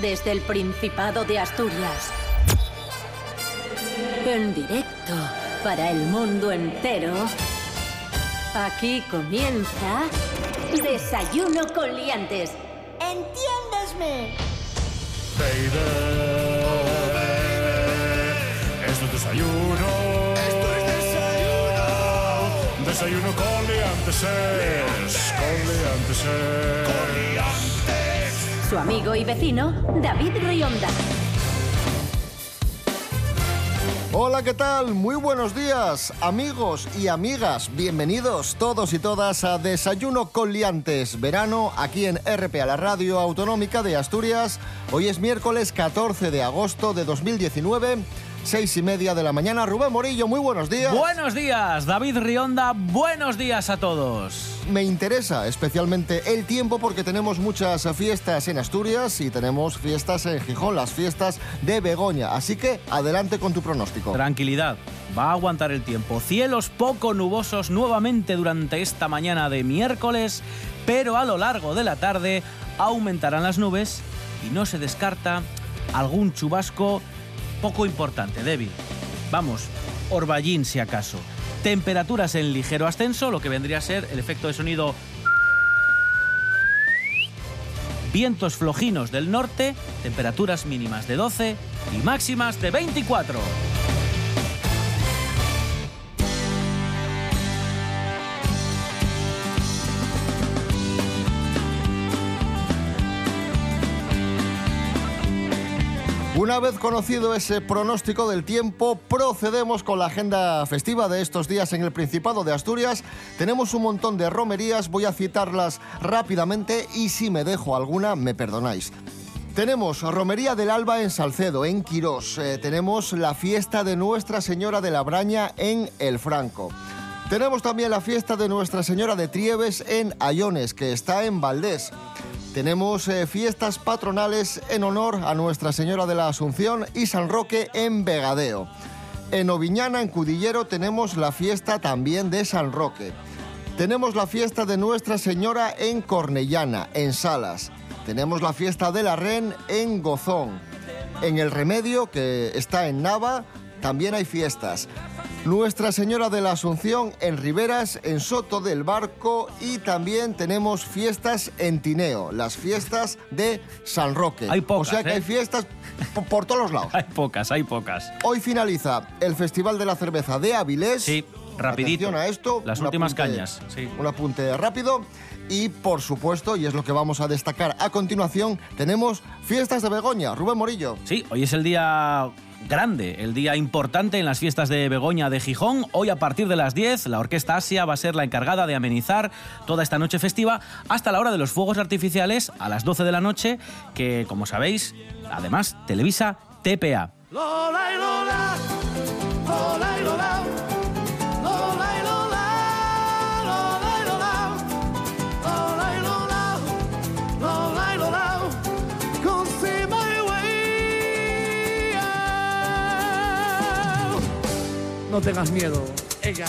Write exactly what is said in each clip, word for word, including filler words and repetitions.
desde el Principado de Asturias. En directo para el mundo entero, aquí comienza Desayuno con Liantes. ¡Entiéndesme! Baby, oh baby, es un desayuno. Esto es desayuno. Desayuno con Liantes. Liantes. Con Liantes. Con Liantes. Su amigo y vecino, David Rionda. Hola, ¿qué tal? Muy buenos días, amigos y amigas. Bienvenidos todos y todas a Desayuno con Liantes, verano, aquí en R P A, la radio autonómica de Asturias. Hoy es miércoles catorce de agosto de dos mil diecinueve, seis y media de la mañana. Rubén Morillo, muy buenos días. Buenos días, David Rionda, buenos días a todos. Me interesa especialmente el tiempo porque tenemos muchas fiestas en Asturias y tenemos fiestas en Gijón, las fiestas de Begoña. Así que adelante con tu pronóstico. Tranquilidad, va a aguantar el tiempo. Cielos poco nubosos nuevamente durante esta mañana de miércoles, pero a lo largo de la tarde aumentarán las nubes y no se descarta algún chubasco poco importante, débil. Vamos, Orballín si acaso. Temperaturas en ligero ascenso, lo que vendría a ser el efecto de sonido. Vientos flojinos del norte, temperaturas mínimas de doce y máximas de veinticuatro. Una vez conocido ese pronóstico del tiempo, procedemos con la agenda festiva de estos días en el Principado de Asturias. Tenemos un montón de romerías, voy a citarlas rápidamente y si me dejo alguna, me perdonáis. Tenemos Romería del Alba en Salcedo, en Quirós. Eh, tenemos la fiesta de Nuestra Señora de la Braña en El Franco. Tenemos también la fiesta de Nuestra Señora de Trieves en Ayones, que está en Valdés. Tenemos eh, fiestas patronales en honor a Nuestra Señora de la Asunción y San Roque en Vegadeo. En Oviñana, en Cudillero, tenemos la fiesta también de San Roque. Tenemos la fiesta de Nuestra Señora en Cornellana, en Salas. Tenemos la fiesta de la Ren en Gozón. En El Remedio, que está en Nava, también hay fiestas. Nuestra Señora de la Asunción en Riberas, en Soto del Barco, y también tenemos fiestas en Tineo, las fiestas de San Roque. Hay pocas, o sea que ¿eh? hay fiestas por, por todos los lados. Hay pocas, hay pocas. Hoy finaliza el Festival de la Cerveza de Avilés. Sí, rapidito. Atención a esto. Las últimas apunte, cañas. Sí. Un apunte rápido. Y, por supuesto, y es lo que vamos a destacar a continuación, tenemos fiestas de Begoña. Rubén Morillo. Sí, hoy es el día grande, el día importante en las fiestas de Begoña de Gijón. Hoy a partir de las diez la Orquesta Asia va a ser la encargada de amenizar toda esta noche festiva hasta la hora de los fuegos artificiales a las doce de la noche, que como sabéis, además televisa T P A. Lola y Lola, Lola y Lola. No tengas miedo, ella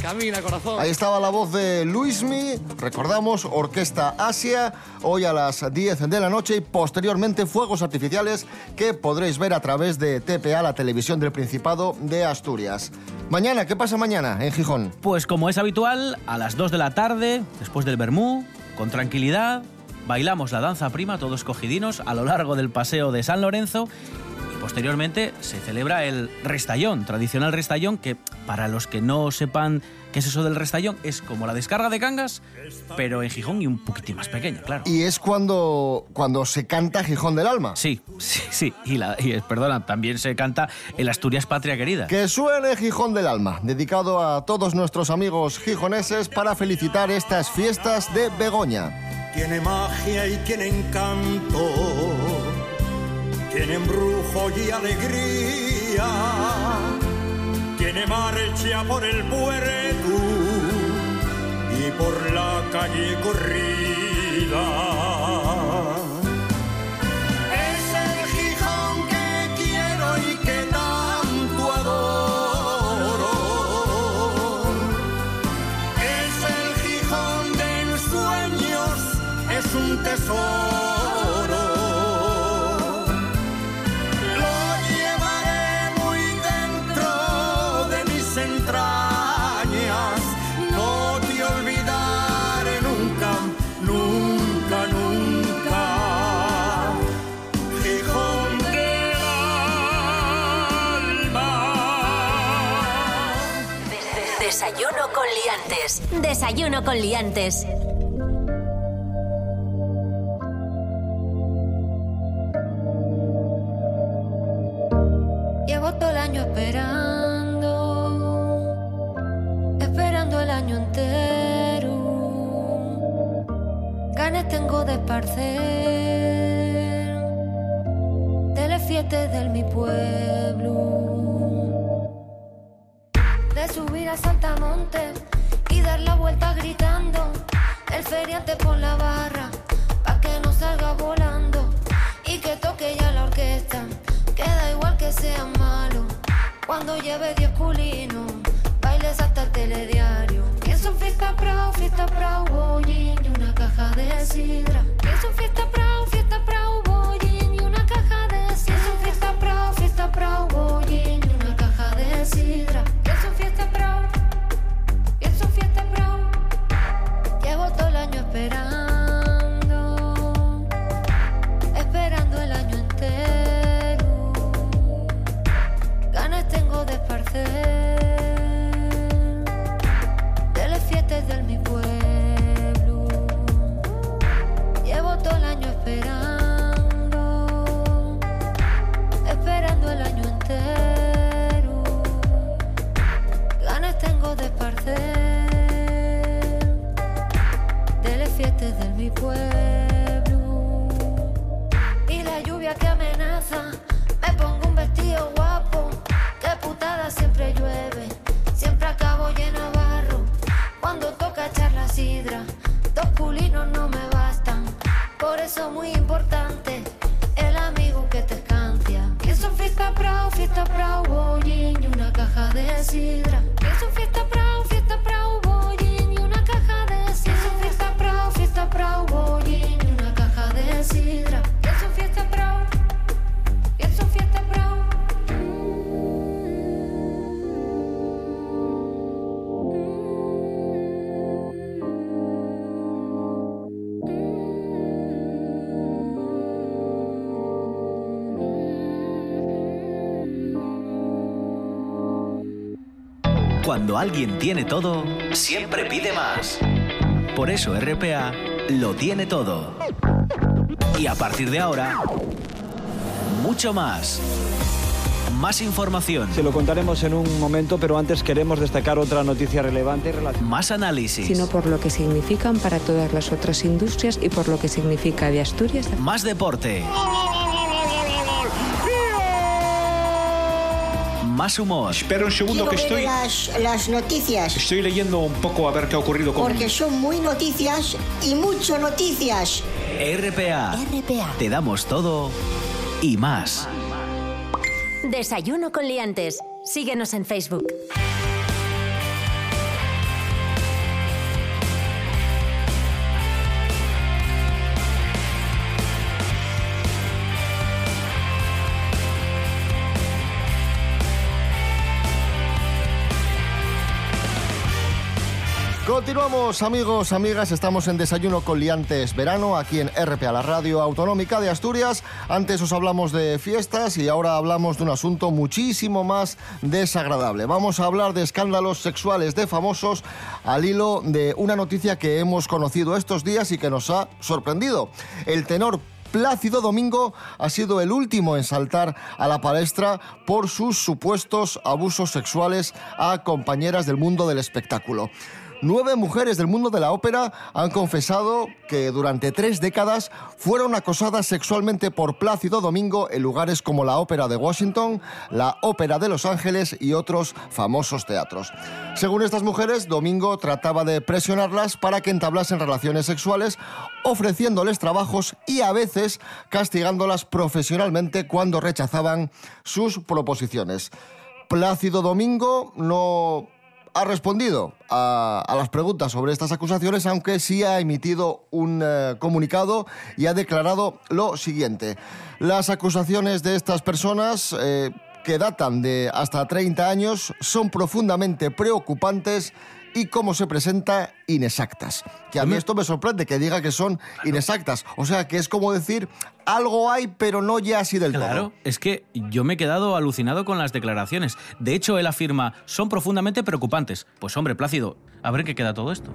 camina, corazón. Ahí estaba la voz de Luismi, recordamos, Orquesta Asia, hoy a las diez de la noche y posteriormente fuegos artificiales que podréis ver a través de T P A, la televisión del Principado de Asturias. Mañana, ¿qué pasa mañana en Gijón? Pues como es habitual, a las dos de la tarde, después del vermú, con tranquilidad, bailamos la danza prima, todos cogidinos, a lo largo del paseo de San Lorenzo. Posteriormente se celebra el restallón, tradicional restallón, que para los que no sepan qué es eso del restallón, es como la descarga de Cangas, pero en Gijón y un poquitín más pequeña, claro. Y es cuando, cuando se canta Gijón del Alma. Sí, sí, sí. Y, la, y perdona, también se canta el Asturias Patria Querida. Que suene Gijón del Alma, dedicado a todos nuestros amigos gijoneses para felicitar estas fiestas de Begoña. Tiene magia y tiene encanto. Tiene embrujo y alegría, tiene marcha por el puerto y por la calle corrida. Es el Gijón que quiero y que tanto adoro. Es el Gijón de mis sueños, es un tesoro. Liantes. Desayuno con Liantes. Llevo todo el año esperando, esperando el año entero. Ganas tengo de esparcer de las fiestas de mi pueblo, de subir a Saltamonte y dar la vuelta gritando. El feriante por la barra pa' que no salga volando y que toque ya la orquesta. Queda igual que sea malo cuando lleve diez culinos, bailes hasta el telediario. Pienso en fiesta pro, fiesta pro, bollín y una caja de sidra. Pienso en fiesta pro, fiesta pro, bollín y una caja de sidra. Pienso en fiesta pro, fiesta pro, bollín y una caja de sidra. Pienso en fiesta pro, pienso en fiesta pro. Llevo todo el año esperando, esperando el año entero. Tengo de esparcer de las fiestas de mi pueblo. Llevo todo el año esperando, esperando el año entero. Ganas tengo de esparcer de las fiestas de mi pueblo. Y la lluvia que amenaza, me pongo un vestido guapo. Putada siempre llueve, siempre acabo llena de barro. Cuando toca echar la sidra, dos culinos no me bastan. Por eso muy importante el amigo que te escancia. Pienso en fiesta pro, fiesta pro, bollín y una caja de sidra. Pienso en fiesta pro, fiesta pro, bollín y una caja de sidra. Pienso en fiesta pro, fiesta pro, bollín y una caja de sidra. Pienso en fiesta pro, pienso en fiesta pro. Cuando alguien tiene todo, siempre pide más. Por eso R P A lo tiene todo. Y a partir de ahora, mucho más. Más información. Se lo contaremos en un momento, pero antes queremos destacar otra noticia relevante. Más análisis. Sino por lo que significan para todas las otras industrias y por lo que significa de Asturias. Más deporte. Más humor. Espera un segundo. Quiero que estoy... Las, las noticias. Estoy leyendo un poco a ver qué ha ocurrido con... Porque son muy noticias y mucho noticias. R P A. R P A. Te damos todo y más. Desayuno con Liantes. Síguenos en Facebook. Continuamos, amigos, amigas, estamos en Desayuno con Liantes Verano, aquí en R P A, la radio autonómica de Asturias. Antes os hablamos de fiestas y ahora hablamos de un asunto muchísimo más desagradable. Vamos a hablar de escándalos sexuales de famosos al hilo de una noticia que hemos conocido estos días y que nos ha sorprendido. El tenor Plácido Domingo ha sido el último en saltar a la palestra por sus supuestos abusos sexuales a compañeras del mundo del espectáculo. Nueve mujeres del mundo de la ópera han confesado que durante tres décadas fueron acosadas sexualmente por Plácido Domingo en lugares como la Ópera de Washington, la Ópera de Los Ángeles y otros famosos teatros. Según estas mujeres, Domingo trataba de presionarlas para que entablasen relaciones sexuales, ofreciéndoles trabajos y a veces castigándolas profesionalmente cuando rechazaban sus proposiciones. Plácido Domingo no ha respondido a, a las preguntas sobre estas acusaciones, aunque sí ha emitido un eh, comunicado y ha declarado lo siguiente. Las acusaciones de estas personas, eh, que datan de hasta treinta años, son profundamente preocupantes y cómo se presenta inexactas. Que a mí esto me sorprende, que diga que son inexactas. O sea, que es como decir, algo hay, pero no ya así del todo. Claro, es que yo me he quedado alucinado con las declaraciones. De hecho, él afirma, son profundamente preocupantes. Pues hombre, Plácido, a ver qué queda todo esto.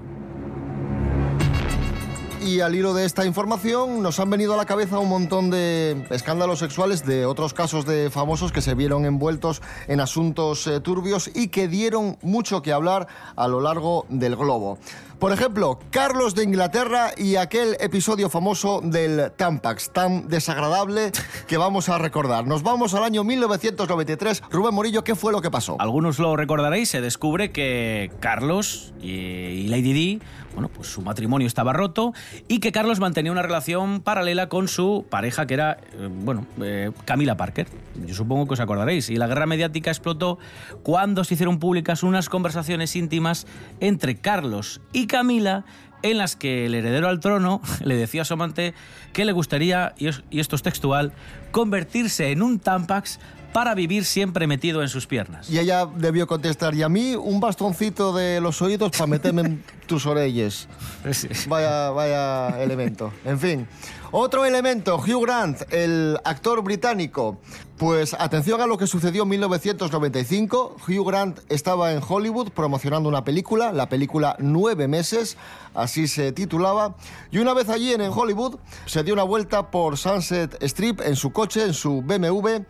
Y al hilo de esta información nos han venido a la cabeza un montón de escándalos sexuales de otros casos de famosos que se vieron envueltos en asuntos eh, turbios y que dieron mucho que hablar a lo largo del globo. Por ejemplo, Carlos de Inglaterra y aquel episodio famoso del Tampax, tan desagradable que vamos a recordar. Nos vamos al año mil novecientos noventa y tres. Rubén Morillo, ¿qué fue lo que pasó? Algunos lo recordaréis, se descubre que Carlos y Lady Di, bueno, pues su matrimonio estaba roto y que Carlos mantenía una relación paralela con su pareja, que era, bueno, eh, Camila Parker. Yo supongo que os acordaréis. Y la guerra mediática explotó cuando se hicieron públicas unas conversaciones íntimas entre Carlos y Camila, en las que el heredero al trono le decía a su amante que le gustaría, y esto es textual, convertirse en un Tampax para vivir siempre metido en sus piernas. Y ella debió contestar, y a mí un bastoncito de los oídos para meterme en tus orelles. Sí. Vaya, vaya elemento. En fin. Otro elemento, Hugh Grant, el actor británico. Pues atención a lo que sucedió en mil novecientos noventa y cinco. Hugh Grant estaba en Hollywood promocionando una película, la película Nueve Meses, así se titulaba. Y una vez allí en Hollywood se dio una vuelta por Sunset Strip en su coche, en su B M W.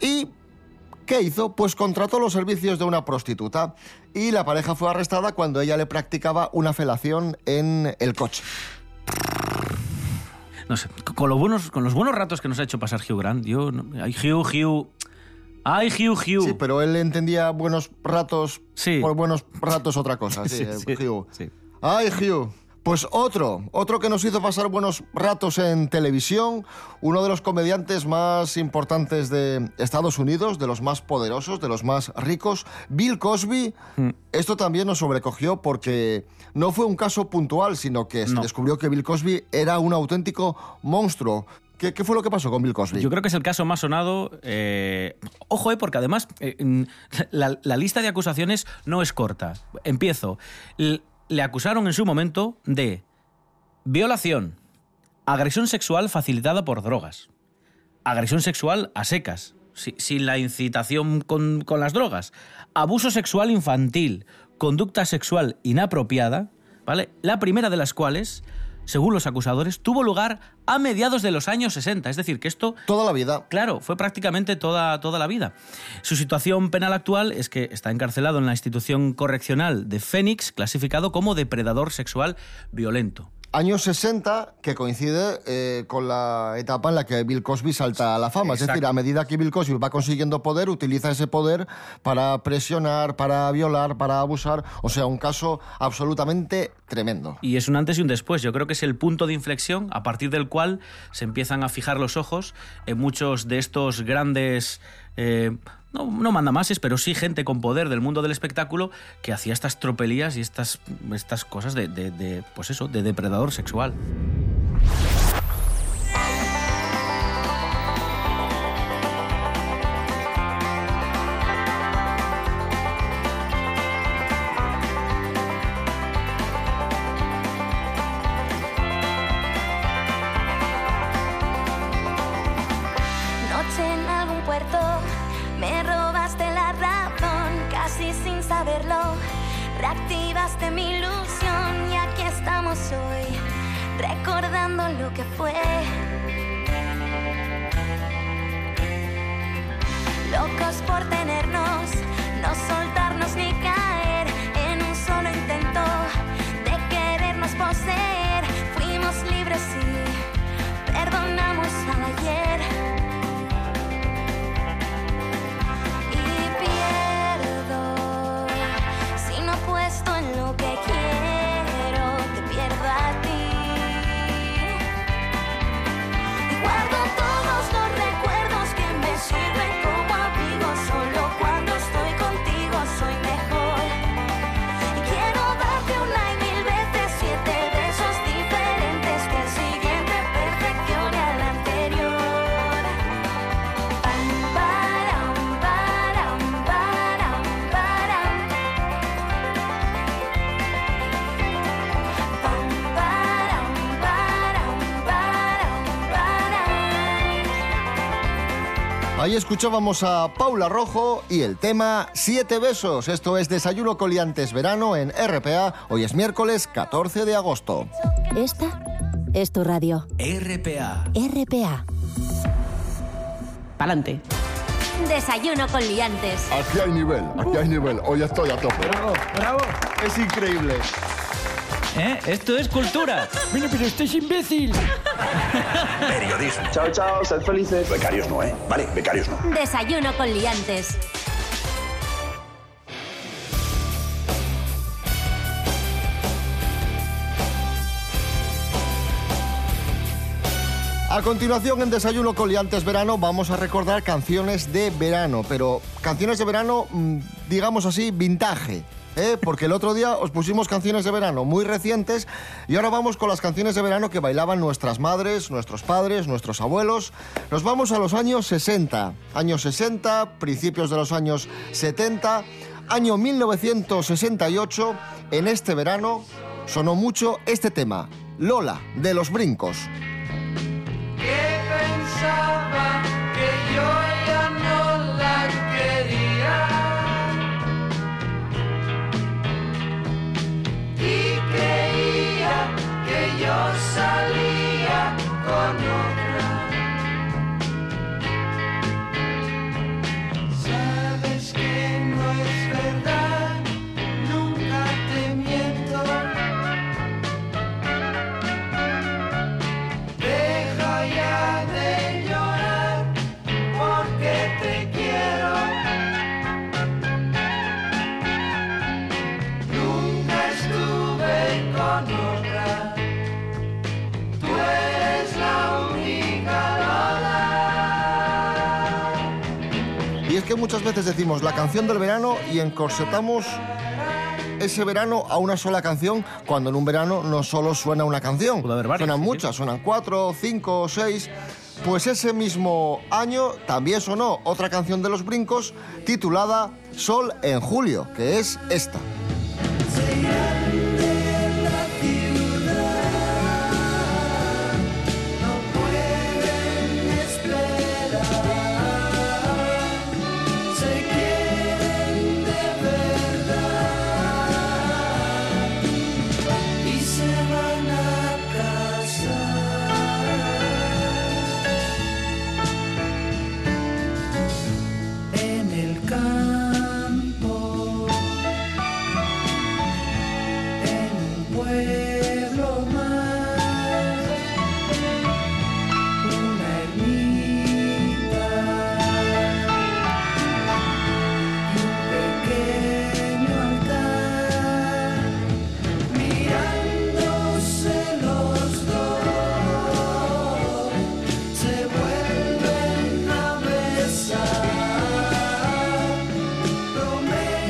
¿Y qué hizo? Pues contrató los servicios de una prostituta. Y la pareja fue arrestada cuando ella le practicaba una felación en el coche. No sé, con los buenos, con los buenos ratos que nos ha hecho pasar Hugh Grant, yo... Ay, Hugh, Hugh... Ay, Hugh, Hugh... Sí, pero él entendía buenos ratos... Sí. Por buenos ratos otra cosa, sí, sí, sí, Hugh. Sí. Ay, Hugh... Pues otro, otro que nos hizo pasar buenos ratos en televisión, uno de los comediantes más importantes de Estados Unidos, de los más poderosos, de los más ricos, Bill Cosby. Mm. Esto también nos sobrecogió porque no fue un caso puntual, sino que no. Se descubrió que Bill Cosby era un auténtico monstruo. ¿Qué, qué fue lo que pasó con Bill Cosby? Yo creo que es el caso más sonado. Eh, ojo, eh, porque además eh, la, la lista de acusaciones no es corta. Empiezo. L- Le acusaron en su momento de violación, agresión sexual facilitada por drogas, agresión sexual a secas, sin si la incitación con, con las drogas, abuso sexual infantil, conducta sexual inapropiada, ¿vale? La primera de las cuales, según los acusadores, tuvo lugar a mediados de los años sesenta. Es decir, que esto... Toda la vida. Claro, fue prácticamente toda, toda la vida. Su situación penal actual es que está encarcelado en la institución correccional de Phoenix, clasificado como depredador sexual violento. Años sesenta, que coincide eh, con la etapa en la que Bill Cosby salta a la fama. Exacto. Es decir, a medida que Bill Cosby va consiguiendo poder, utiliza ese poder para presionar, para violar, para abusar. O sea, un caso absolutamente tremendo. Y es un antes y un después. Yo creo que es el punto de inflexión a partir del cual se empiezan a fijar los ojos en muchos de estos grandes... Eh, No, no mandamases, pero sí gente con poder del mundo del espectáculo que hacía estas tropelías y estas, estas cosas de, de, de, pues eso, de depredador sexual. Reactivaste mi ilusión y aquí estamos hoy, recordando lo que fue. Locos por tenernos, no soltarnos ni caer en un solo intento de querernos poseer. Fuimos libres y perdonamos al ayer. Quiero, te pierdo a ti. Ahí escuchábamos a Paula Rojo y el tema Siete Besos. Esto es Desayuno con Liantes Verano en R P A. Hoy es miércoles catorce de agosto. Esta es tu radio. R P A. R P A. Pa'lante. Desayuno con Liantes. Aquí hay nivel, aquí hay nivel. Hoy estoy a tope. Bravo, bravo. Es increíble. ¿Eh? Esto es cultura. Bueno, pero este es imbécil. Periodismo. Chao, chao, sed felices. Becarios no, ¿eh? Vale, becarios no. Desayuno con Liantes. A continuación, en Desayuno con Liantes Verano, vamos a recordar canciones de verano, pero canciones de verano, digamos así, vintage. ¿Eh? Porque el otro día os pusimos canciones de verano muy recientes y ahora vamos con las canciones de verano que bailaban nuestras madres, nuestros padres, nuestros abuelos. Nos vamos a los años sesenta, años sesenta, principios de los años setenta, año mil novecientos sesenta y ocho. En este verano sonó mucho este tema, Lola, de Los Brincos. Que pensaba que yo ya no la quería. Y creía que yo salía con otra. Sabes que no es verdad, nunca te miento. Deja ya de llorar, porque te quiero. Y es que muchas veces decimos la canción del verano y encorsetamos ese verano a una sola canción, cuando en un verano no solo suena una canción, suenan muchas, suenan cuatro, cinco, seis. Pues ese mismo año también sonó otra canción de Los Brincos titulada Sol en Julio, que es esta.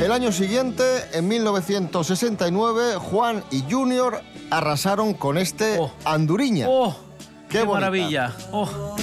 El año siguiente, en mil novecientos sesenta y nueve, Juan y Junior arrasaron con este oh. Anduriña. ¡Oh! ¡Qué, qué maravilla! Oh.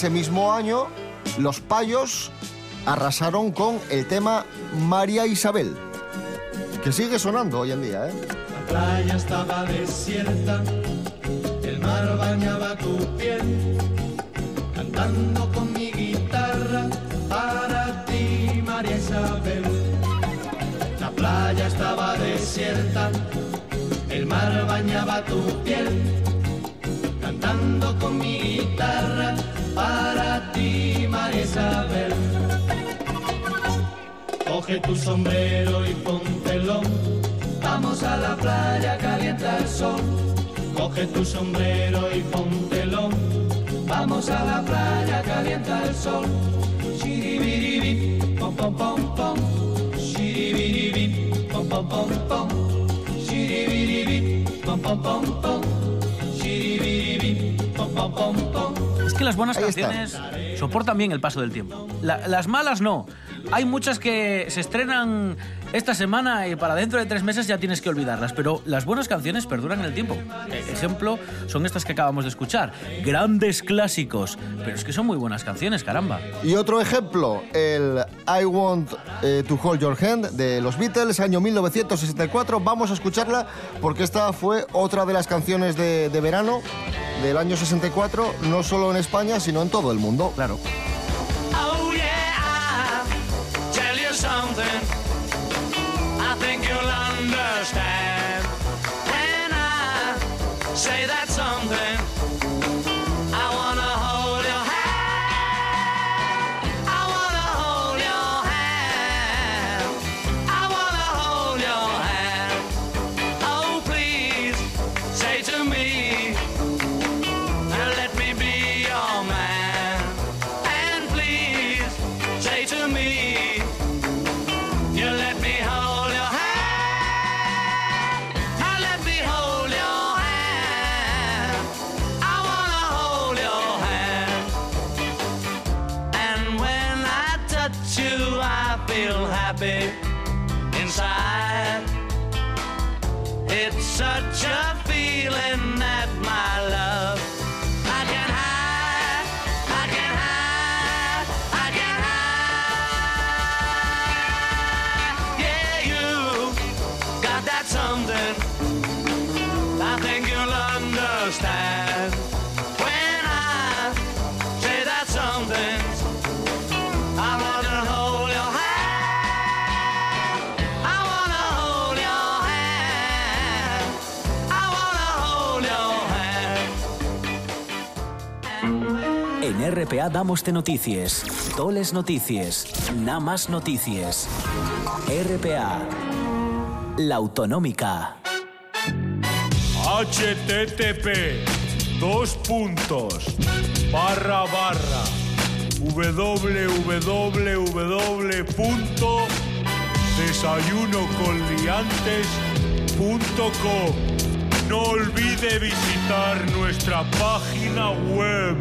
Ese mismo año, los Payos arrasaron con el tema María Isabel, que sigue sonando hoy en día, ¿eh? La playa estaba desierta, el mar bañaba tu piel, cantando con mi guitarra para ti, María Isabel. La playa estaba desierta, el mar bañaba tu piel, cantando con mi guitarra para ti, María Isabel. Coge tu sombrero y póntelo, vamos a la playa, calienta el sol. Coge tu sombrero y póntelo, vamos a la playa, calienta el sol. Shiribiribip, pom pom pom pom, shiribiribip, pom pom pom pom, Es que las buenas Ahí canciones está. soportan bien el paso del tiempo. La, las malas no. Hay muchas que se estrenan esta semana y para dentro de tres meses ya tienes que olvidarlas, pero las buenas canciones perduran en el tiempo. Ejemplo son estas que acabamos de escuchar, grandes clásicos, pero es que son muy buenas canciones, caramba. Y otro ejemplo, el I Want eh, to Hold Your Hand de los Beatles, año mil novecientos sesenta y cuatro. Vamos a escucharla porque esta fue otra de las canciones de, de verano del año sesenta y cuatro, no solo en España, sino en todo el mundo. Claro. Something I think you'll understand when I say that something. I wanna hold your hand, I wanna hold your hand, I wanna hold your hand. Oh please say to me, let me be your man, and please say to me, you let me hold your hand, I let me hold your hand, I wanna hold your hand. And when I touch you I feel happy inside. It's such a feeling that my love I can't hide, I can't hide, I can't hide. Yeah, you got that something I think you'll understand when I say that something. I wanna hold your hand, I wanna hold your hand, I wanna hold your hand. En R P A damoste noticias, toles noticias, na más noticias. R P A, la autonómica. H T T P, dos puntos, barra barra, doble u doble u doble u punto desayuno con liantes punto com. No olvide visitar nuestra página web.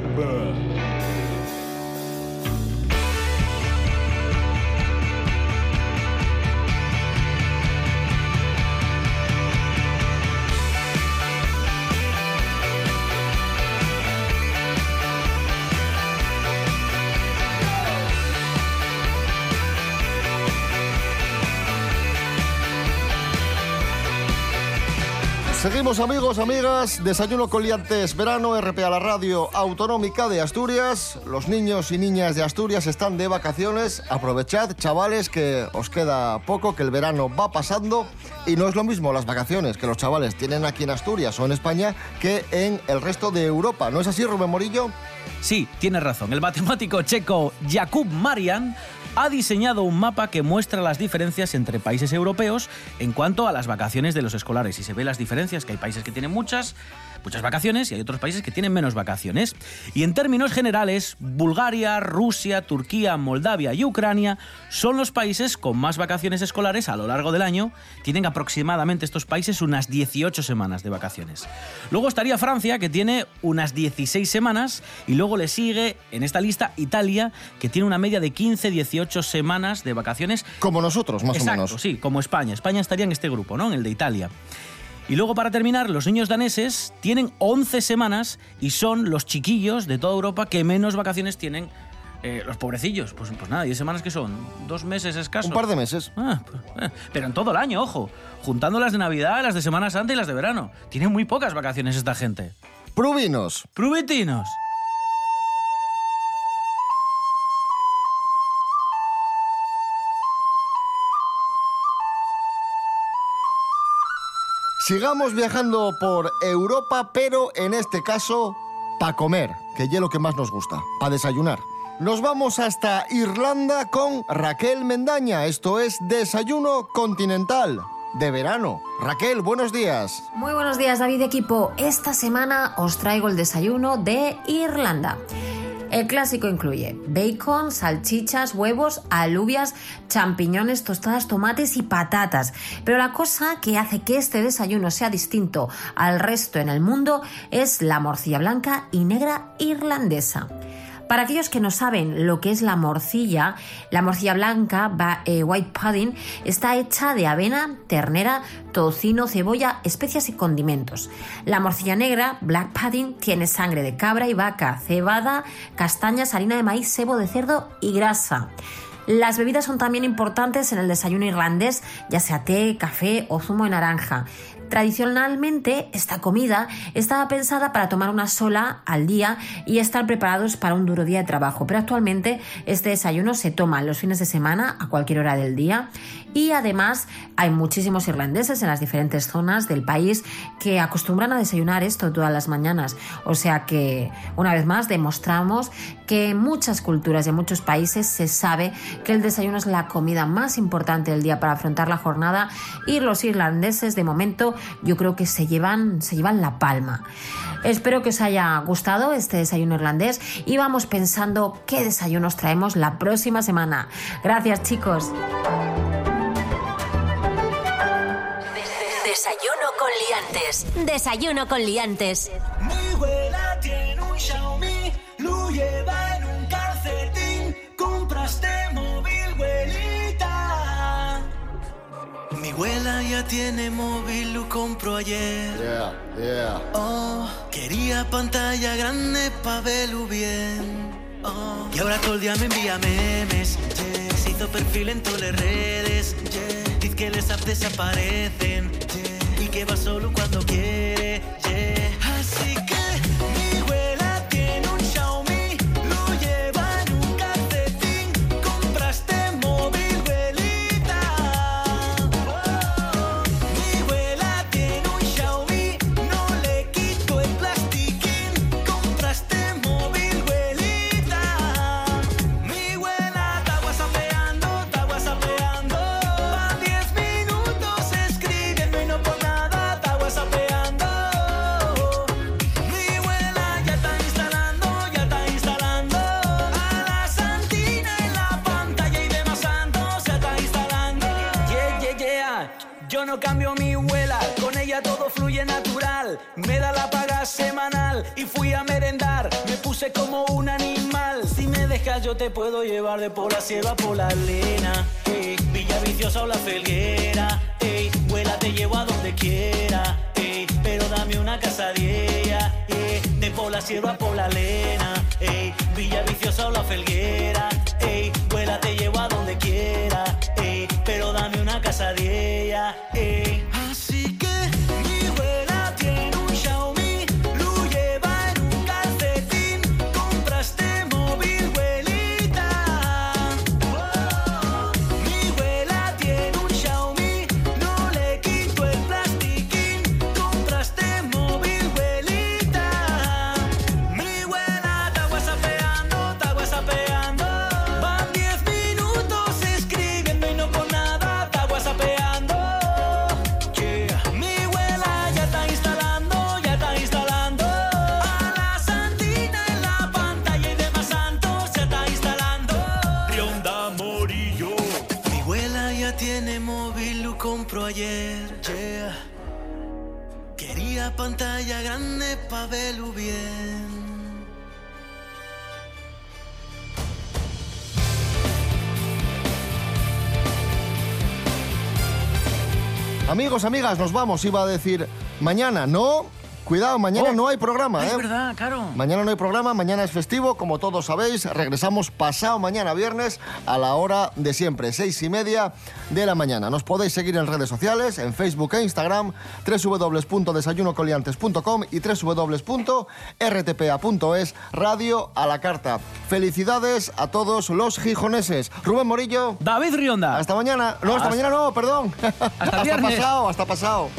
Seguimos, amigos, amigas. Desayuno con Liantes, verano, R P A, la radio autonómica de Asturias. Los niños y niñas de Asturias están de vacaciones. Aprovechad, chavales, que os queda poco, que el verano va pasando. Y no es lo mismo las vacaciones que los chavales tienen aquí en Asturias o en España que en el resto de Europa. ¿No es así, Rubén Morillo? Sí, tienes razón. El matemático checo Jakub Marian ha diseñado un mapa que muestra las diferencias entre países europeos en cuanto a las vacaciones de los escolares. Y se ve las diferencias, que hay países que tienen muchas, muchas vacaciones y hay otros países que tienen menos vacaciones. Y en términos generales, Bulgaria, Rusia, Turquía, Moldavia y Ucrania son los países con más vacaciones escolares a lo largo del año. Tienen aproximadamente estos países unas dieciocho semanas de vacaciones. Luego estaría Francia, que tiene unas dieciséis semanas, y luego le sigue en esta lista Italia, que tiene una media de quince a dieciocho ocho semanas de vacaciones. Como nosotros, más Exacto, o menos. Sí, como España. España estaría en este grupo, ¿no? En el de Italia. Y luego, para terminar, los niños daneses tienen once semanas y son los chiquillos de toda Europa que menos vacaciones tienen. Eh, los pobrecillos, pues, pues nada, diez semanas que son, dos meses escasos. Un par de meses. Ah, pues, eh. Pero en todo el año, ojo, juntando las de Navidad, las de Semana Santa y las de verano. Tienen muy pocas vacaciones esta gente. Prubinos. Prubitinos. Sigamos viajando por Europa, pero en este caso para comer, que es lo que más nos gusta, para desayunar. Nos vamos hasta Irlanda con Raquel Mendaña. Esto es Desayuno Continental de verano. Raquel, buenos días. Muy buenos días, David, equipo. Esta semana os traigo el desayuno de Irlanda. El clásico incluye bacon, salchichas, huevos, alubias, champiñones, tostadas, tomates y patatas. Pero la cosa que hace que este desayuno sea distinto al resto en el mundo es la morcilla blanca y negra irlandesa. Para aquellos que no saben lo que es la morcilla, la morcilla blanca, white pudding, está hecha de avena, ternera, tocino, cebolla, especias y condimentos. La morcilla negra, black pudding, tiene sangre de cabra y vaca, cebada, castañas, harina de maíz, sebo de cerdo y grasa. Las bebidas son también importantes en el desayuno irlandés, ya sea té, café o zumo de naranja. Tradicionalmente, esta comida estaba pensada para tomar una sola al día y estar preparados para un duro día de trabajo, pero actualmente este desayuno se toma los fines de semana a cualquier hora del día y además hay muchísimos irlandeses en las diferentes zonas del país que acostumbran a desayunar esto todas las mañanas. O sea que, una vez más, demostramos que en muchas culturas y en muchos países se sabe que el desayuno es la comida más importante del día para afrontar la jornada y los irlandeses, de momento, yo creo que se llevan, se llevan la palma. Espero que os haya gustado este desayuno irlandés y vamos pensando qué desayunos traemos la próxima semana. Gracias, chicos. Desayuno con liantes. Desayuno con liantes. Mi abuela tiene un Xiaomi, lo lleva en un calcetín. Compraste móvil, abuelita. Mi abuela ya tiene móvil, lo compró ayer. Yeah, yeah. Oh, quería pantalla grande pa' verlo bien. Oh, y ahora todo el día me envía memes. Yeah. Se hizo perfil en todas las redes. Yeah. Diz que les apps desaparecen. Y que va solo cuando quiere, yeah. Así que mi abuela tiene un Xiaomi, lo lleva en un calcetín. Compraste móvil, abuelita. Oh. Mi abuela tiene un Xiaomi, no le quito el plastiquín. Compraste móvil, abuelita. Mi abuela está whatsappeando, está whatsappeando. Pa' diez minutos escribiendo y no por nada. No cambio mi abuela, con ella todo fluye natural. Me da la paga semanal y fui a merendar. Me puse como un animal. Si me dejas yo te puedo llevar de por la sierra por la lena. Ey, Villa Viciosa o la Felguera. Ey, abuela te llevo a donde quiera. Ey, pero dame una casadilla. Ey, de por la sierra por la lena. Ey, Villa Viciosa o la Felguera. Ey, abuela te llevo a donde quiera. Ey, pero dame una casadilla. Ey. Así que mi abuela tiene un Xiaomi, lo lleva en un calcetín. Compraste móvil, abuelita. Oh. Mi abuela tiene un Xiaomi, no le quito el plastiquín. Compraste móvil, abuelita. Mi abuela está whatsappeando, está whatsappeando. Van diez minutos escribiendo y no por nada está whatsappeando. Yeah. Mi abuela ya está instalando, ya está instalando. A la santina en la pantalla y demás santos se está instalando. Rionda Morillo. Mi abuela ya tiene móvil, lo compró ayer. Yeah. Quería pantalla grande pa' verlo bien. Amigos, amigas, nos vamos. Iba a decir mañana, no. Cuidado, mañana oh, no hay programa. Es eh. verdad, claro. Mañana no hay programa, mañana es festivo, como todos sabéis. Regresamos pasado mañana, viernes, a la hora de siempre, seis y media de la mañana. Nos podéis seguir en redes sociales, en Facebook e Instagram, doble u doble u doble u punto desayuno con liantes punto com y doble u doble u doble u punto r t p a punto es, radio a la carta. Felicidades a todos los gijoneses. Rubén Morillo. David Rionda. Hasta mañana. No, hasta, hasta mañana no, perdón. Hasta, hasta, hasta pasado, hasta pasado.